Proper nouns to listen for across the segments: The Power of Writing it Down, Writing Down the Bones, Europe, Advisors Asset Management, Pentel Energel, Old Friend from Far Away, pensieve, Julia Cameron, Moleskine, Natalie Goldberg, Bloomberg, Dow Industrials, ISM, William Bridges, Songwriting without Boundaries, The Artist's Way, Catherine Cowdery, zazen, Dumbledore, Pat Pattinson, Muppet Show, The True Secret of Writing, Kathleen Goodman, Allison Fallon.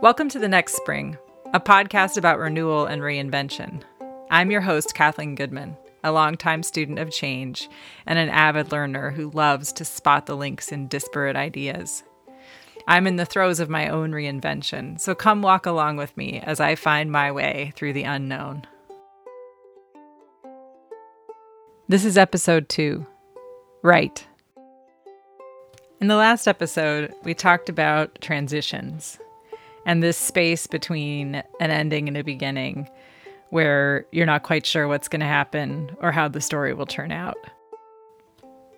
Welcome to The Next Spring, a podcast about renewal and reinvention. I'm your host, Kathleen Goodman, a longtime student of change and an avid learner who loves to spot the links in disparate ideas. I'm in the throes of my own reinvention, so come walk along with me as I find my way through the unknown. This is episode 2, Write. In the last episode, we talked about transitions. And this space between an ending and a beginning where you're not quite sure what's going to happen or how the story will turn out.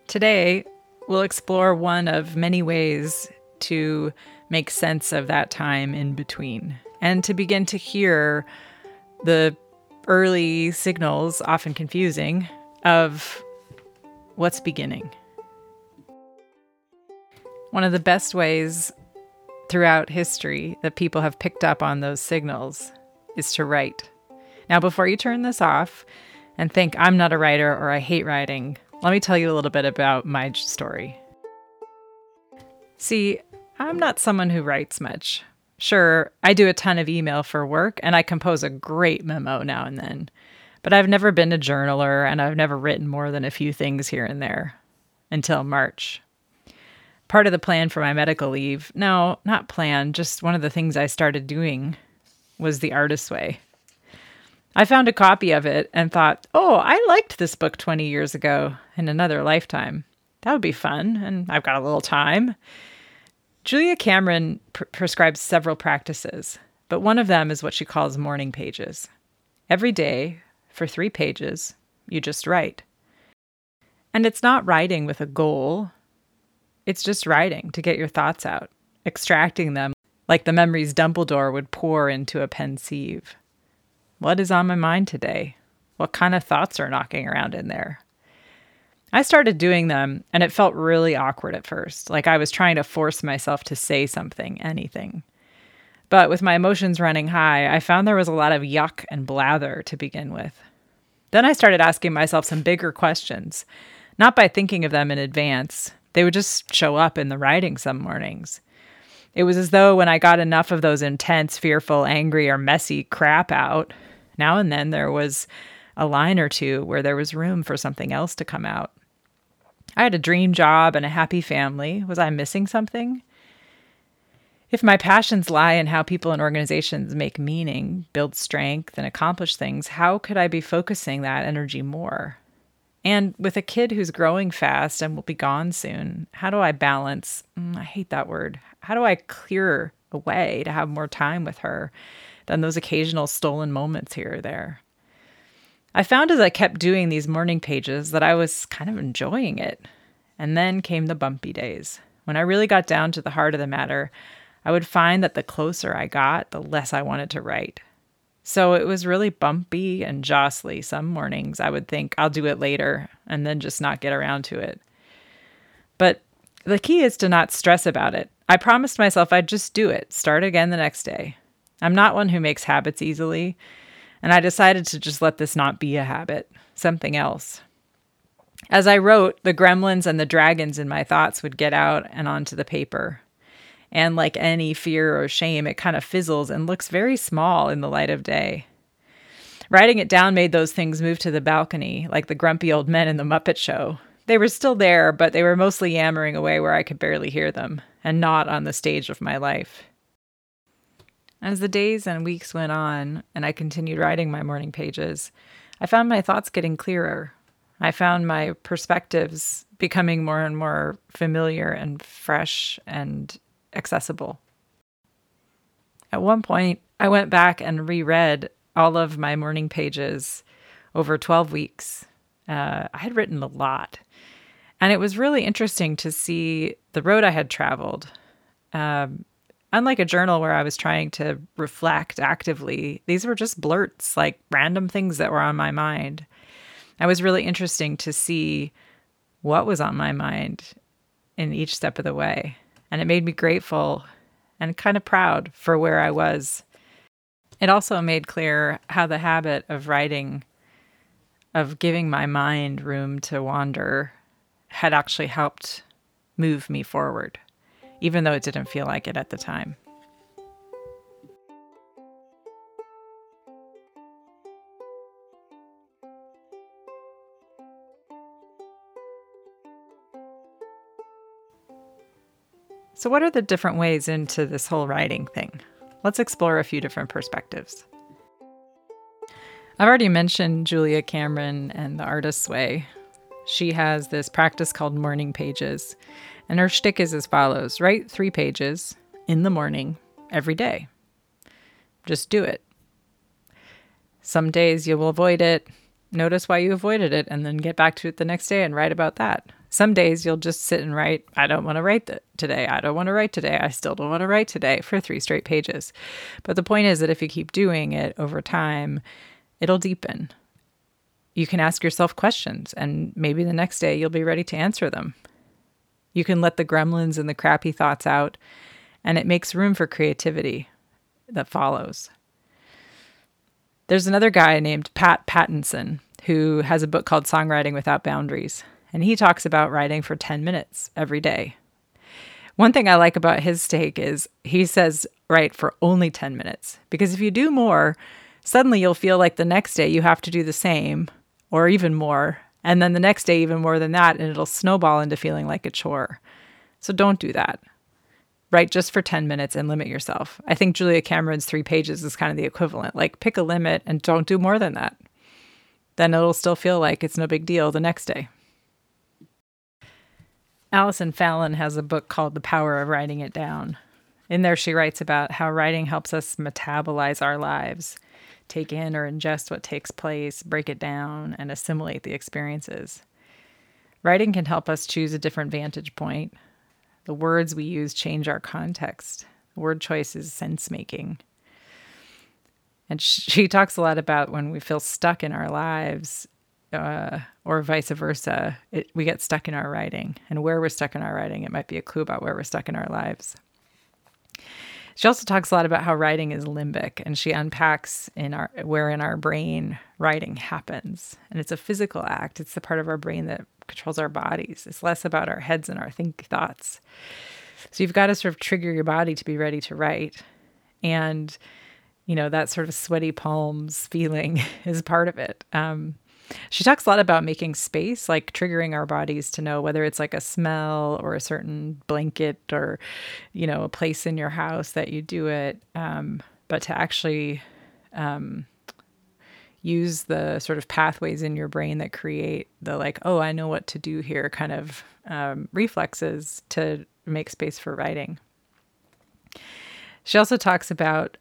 Today, we'll explore one of many ways to make sense of that time in between and to begin to hear the early signals, often confusing, of what's beginning. One of the best ways throughout history that people have picked up on those signals is to write. Now, before you turn this off and think, I'm not a writer or I hate writing, let me tell you a little bit about my story. See, I'm not someone who writes much. Sure, I do a ton of email for work and I compose a great memo now and then, but I've never been a journaler and I've never written more than a few things here and there until March. Part of the plan for my medical leave, no, not plan, just one of the things I started doing was The Artist's Way. I found a copy of it and thought, oh, I liked this book 20 years ago in another lifetime. That would be fun, and I've got a little time. Julia Cameron prescribes several practices, but one of them is what she calls morning pages. Every day, for 3 pages, you just write. And it's not writing with a goal. It's just writing to get your thoughts out, extracting them like the memories Dumbledore would pour into a pensieve. What is on my mind today? What kind of thoughts are knocking around in there? I started doing them, and it felt really awkward at first, like I was trying to force myself to say something, anything. But with my emotions running high, I found there was a lot of yuck and blather to begin with. Then I started asking myself some bigger questions, not by thinking of them in advance. They would just show up in the writing some mornings. It was as though when I got enough of those intense, fearful, angry, or messy crap out, now and then there was a line or two where there was room for something else to come out. I had a dream job and a happy family. Was I missing something? If my passions lie in how people and organizations make meaning, build strength, and accomplish things, how could I be focusing that energy more? And with a kid who's growing fast and will be gone soon, how do I balance? I hate that word. How do I clear away to have more time with her than those occasional stolen moments here or there? I found as I kept doing these morning pages that I was kind of enjoying it. And then came the bumpy days. When I really got down to the heart of the matter, I would find that the closer I got, the less I wanted to write. So it was really bumpy and jostly. Some mornings I would think, I'll do it later, and then just not get around to it. But the key is to not stress about it. I promised myself I'd just do it, start again the next day. I'm not one who makes habits easily, and I decided to just let this not be a habit, something else. As I wrote, the gremlins and the dragons in my thoughts would get out and onto the paper. And like any fear or shame, it kind of fizzles and looks very small in the light of day. Writing it down made those things move to the balcony, like the grumpy old men in the Muppet Show. They were still there, but they were mostly yammering away where I could barely hear them, and not on the stage of my life. As the days and weeks went on, and I continued writing my morning pages, I found my thoughts getting clearer. I found my perspectives becoming more and more familiar and fresh and accessible. At one point, I went back and reread all of my morning pages over 12 weeks. I had written a lot, and it was really interesting to see the road I had traveled. Unlike a journal where I was trying to reflect actively, these were just blurts, like random things that were on my mind. It was really interesting to see what was on my mind in each step of the way. And it made me grateful and kind of proud for where I was. It also made clear how the habit of writing, of giving my mind room to wander, had actually helped move me forward, even though it didn't feel like it at the time. So what are the different ways into this whole writing thing? Let's explore a few different perspectives. I've already mentioned Julia Cameron and The Artist's Way. She has this practice called morning pages, and her shtick is as follows. Write 3 pages in the morning every day. Just do it. Some days you will avoid it. Notice why you avoided it and then get back to it the next day and write about that. Some days you'll just sit and write, I don't want to write today. I don't want to write today. I still don't want to write today for 3 straight pages. But the point is that if you keep doing it over time, it'll deepen. You can ask yourself questions and maybe the next day you'll be ready to answer them. You can let the gremlins and the crappy thoughts out, and it makes room for creativity that follows. There's another guy named Pat Pattinson who has a book called Songwriting Without Boundaries. And he talks about writing for 10 minutes every day. One thing I like about his take is he says write for only 10 minutes. Because if you do more, suddenly you'll feel like the next day you have to do the same or even more. And then the next day even more than that, and it'll snowball into feeling like a chore. So don't do that. Write just for 10 minutes and limit yourself. I think Julia Cameron's 3 pages is kind of the equivalent. Like pick a limit and don't do more than that. Then it'll still feel like it's no big deal the next day. Allison Fallon has a book called The Power of Writing It Down. In there, she writes about how writing helps us metabolize our lives, take in or ingest what takes place, break it down, and assimilate the experiences. Writing can help us choose a different vantage point. The words we use change our context. Word choice is sense-making. And she talks a lot about when we feel stuck in our lives, or vice versa, we get stuck in our writing. And where we're stuck in our writing, it might be a clue about where we're stuck in our lives. She also talks a lot about how writing is limbic, and she unpacks where in our brain writing happens. And it's a physical act. It's the part of our brain that controls our bodies. It's less about our heads and our thoughts. So you've got to sort of trigger your body to be ready to write. And, you know, that sort of sweaty palms feeling is part of it. She talks a lot about making space, like triggering our bodies to know whether it's like a smell or a certain blanket or, you know, a place in your house that you do it. But to actually use the sort of pathways in your brain that create the like, oh, I know what to do here kind of reflexes to make space for writing. She also talks about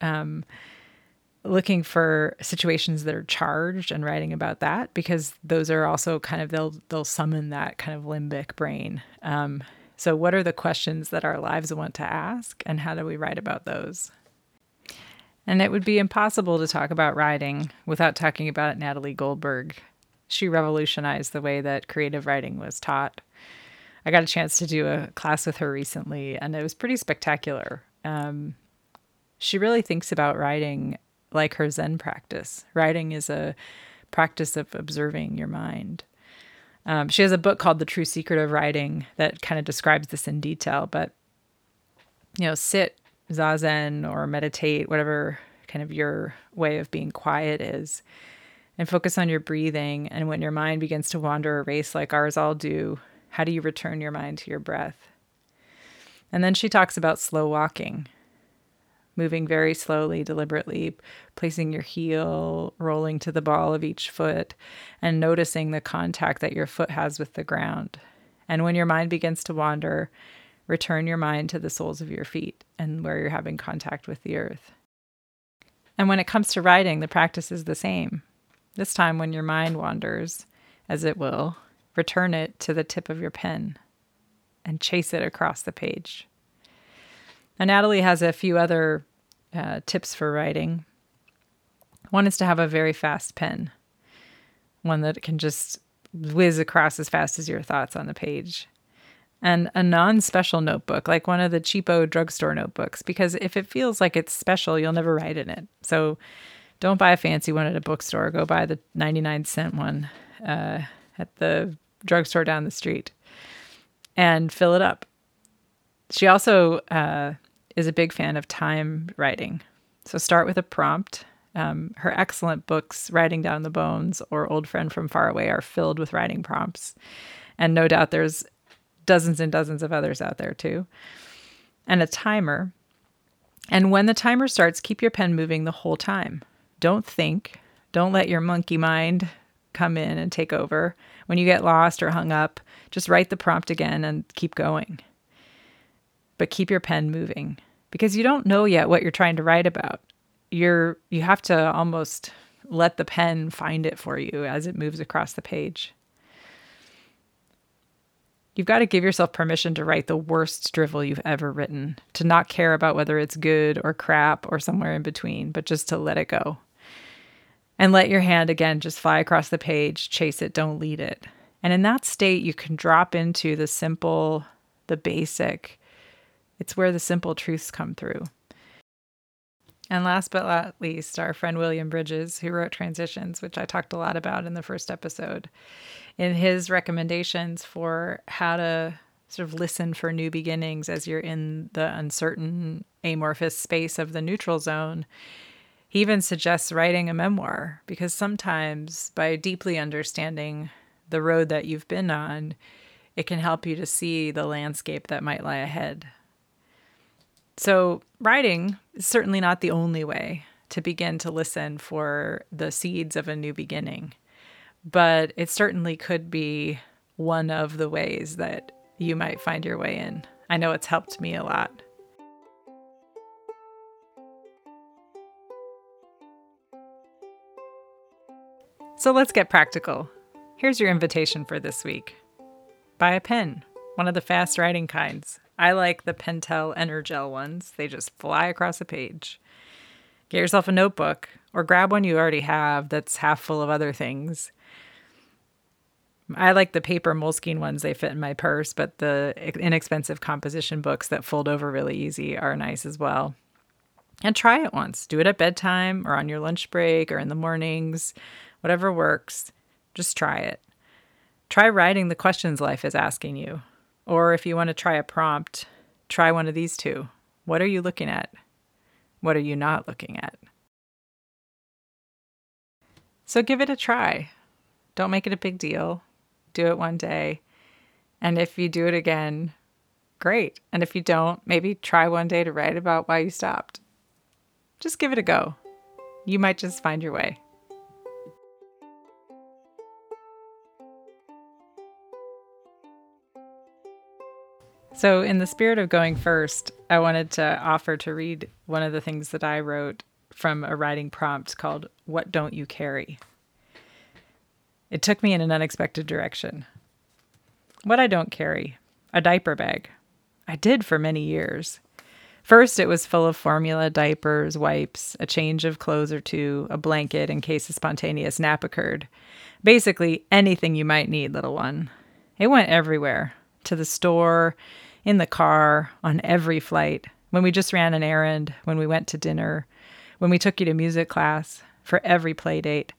looking for situations that are charged and writing about that, because those are also kind of, they'll summon that kind of limbic brain. So what are the questions that our lives want to ask, and how do we write about those? And it would be impossible to talk about writing without talking about Natalie Goldberg. She revolutionized the way that creative writing was taught. I got a chance to do a class with her recently, and it was pretty spectacular. She really thinks about writing like her Zen practice. Writing is a practice of observing your mind. She has a book called The True Secret of Writing that kind of describes this in detail, but, you know, sit, zazen, or meditate, whatever kind of your way of being quiet is, and focus on your breathing. And when your mind begins to wander or race like ours all do, how do you return your mind to your breath? And then she talks about slow walking. Moving very slowly, deliberately, placing your heel, rolling to the ball of each foot, and noticing the contact that your foot has with the ground. And when your mind begins to wander, return your mind to the soles of your feet and where you're having contact with the earth. And when it comes to writing, the practice is the same. This time, when your mind wanders, as it will, return it to the tip of your pen and chase it across the page. And Natalie has a few other tips for writing. One is to have a very fast pen, one that can just whiz across as fast as your thoughts on the page. And a non-special notebook, like one of the cheapo drugstore notebooks, because if it feels like it's special, you'll never write in it. So don't buy a fancy one at a bookstore. Go buy the 99-cent one at the drugstore down the street and fill it up. She also is a big fan of time writing. So start with a prompt. Her excellent books, Writing Down the Bones or Old Friend from Far Away, are filled with writing prompts. And no doubt there's dozens and dozens of others out there too. and a timer. And when the timer starts, keep your pen moving the whole time. Don't think. Don't let your monkey mind come in and take over. When you get lost or hung up, just write the prompt again and keep going. But keep your pen moving, because you don't know yet what you're trying to write about. You have to almost let the pen find it for you as it moves across the page. You've got to give yourself permission to write the worst drivel you've ever written, to not care about whether it's good or crap or somewhere in between, but just to let it go. And let your hand, again, just fly across the page, chase it, don't lead it. And in that state, you can drop into the simple, the basic. It's where the simple truths come through. And last but not least, our friend William Bridges, who wrote Transitions, which I talked a lot about in the first episode, in his recommendations for how to sort of listen for new beginnings as you're in the uncertain, amorphous space of the neutral zone, he even suggests writing a memoir, because sometimes by deeply understanding the road that you've been on, it can help you to see the landscape that might lie ahead. So writing is certainly not the only way to begin to listen for the seeds of a new beginning, but it certainly could be one of the ways that you might find your way in. I know it's helped me a lot. So let's get practical. Here's your invitation for this week. Buy a pen, one of the fast writing kinds. I like the Pentel Energel ones. They just fly across a page. Get yourself a notebook, or grab one you already have that's half full of other things. I like the paper Moleskine ones. They fit in my purse, but the inexpensive composition books that fold over really easy are nice as well. And try it once. Do it at bedtime or on your lunch break or in the mornings. Whatever works, just try it. Try writing the questions life is asking you. Or if you want to try a prompt, try one of these two. What are you looking at? What are you not looking at? So give it a try. Don't make it a big deal. Do it one day. And if you do it again, great. And if you don't, maybe try one day to write about why you stopped. Just give it a go. You might just find your way. So in the spirit of going first, I wanted to offer to read one of the things that I wrote from a writing prompt called What Don't You Carry? It took me in an unexpected direction. What I don't carry, a diaper bag. I did for many years. First, it was full of formula, diapers, wipes, a change of clothes or two, a blanket in case a spontaneous nap occurred. Basically, anything you might need, little one. It went everywhere. To the store, in the car, on every flight, when we just ran an errand, when we went to dinner, when we took you to music class, for every play date.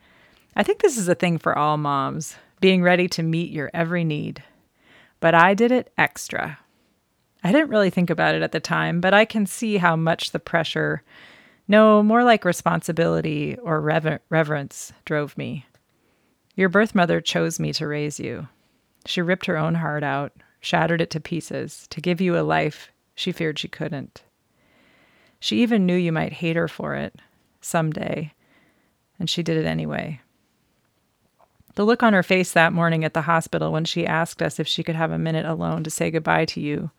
I think this is a thing for all moms, being ready to meet your every need. But I did it extra. I didn't really think about it at the time, but I can see how much the pressure, no, more like responsibility or reverence drove me. Your birth mother chose me to raise you. She ripped her own heart out, shattered it to pieces, to give you a life she feared she couldn't. She even knew you might hate her for it, someday, and she did it anyway. The look on her face that morning at the hospital when she asked us if she could have a minute alone to say goodbye to you,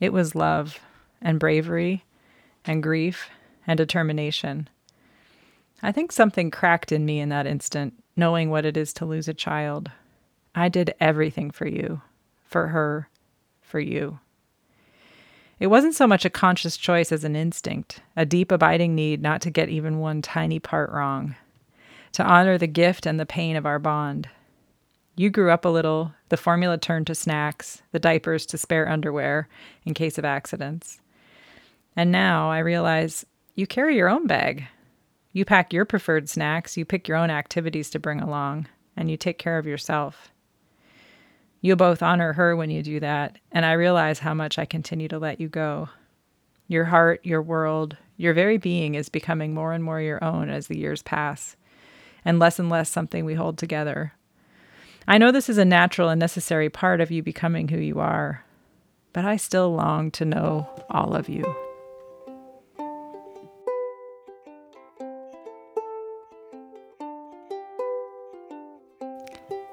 it was love and bravery and grief and determination. I think something cracked in me in that instant, knowing what it is to lose a child. I did everything for you, for her, for you. It wasn't so much a conscious choice as an instinct, a deep abiding need not to get even one tiny part wrong, to honor the gift and the pain of our bond. You grew up a little, the formula turned to snacks, the diapers to spare underwear in case of accidents. And now I realize you carry your own bag. You pack your preferred snacks, you pick your own activities to bring along, and you take care of yourself. You both honor her when you do that, and I realize how much I continue to let you go. Your heart, your world, your very being is becoming more and more your own as the years pass, and less something we hold together. I know this is a natural and necessary part of you becoming who you are, but I still long to know all of you.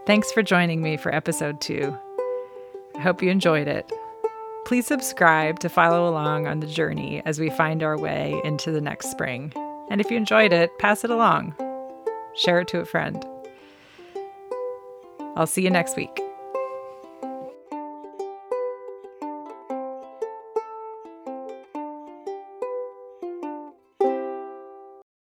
Thanks for joining me for episode 2. I hope you enjoyed it. Please subscribe to follow along on the journey as we find our way into the next spring. And if you enjoyed it, pass it along. Share it to a friend. I'll see you next week.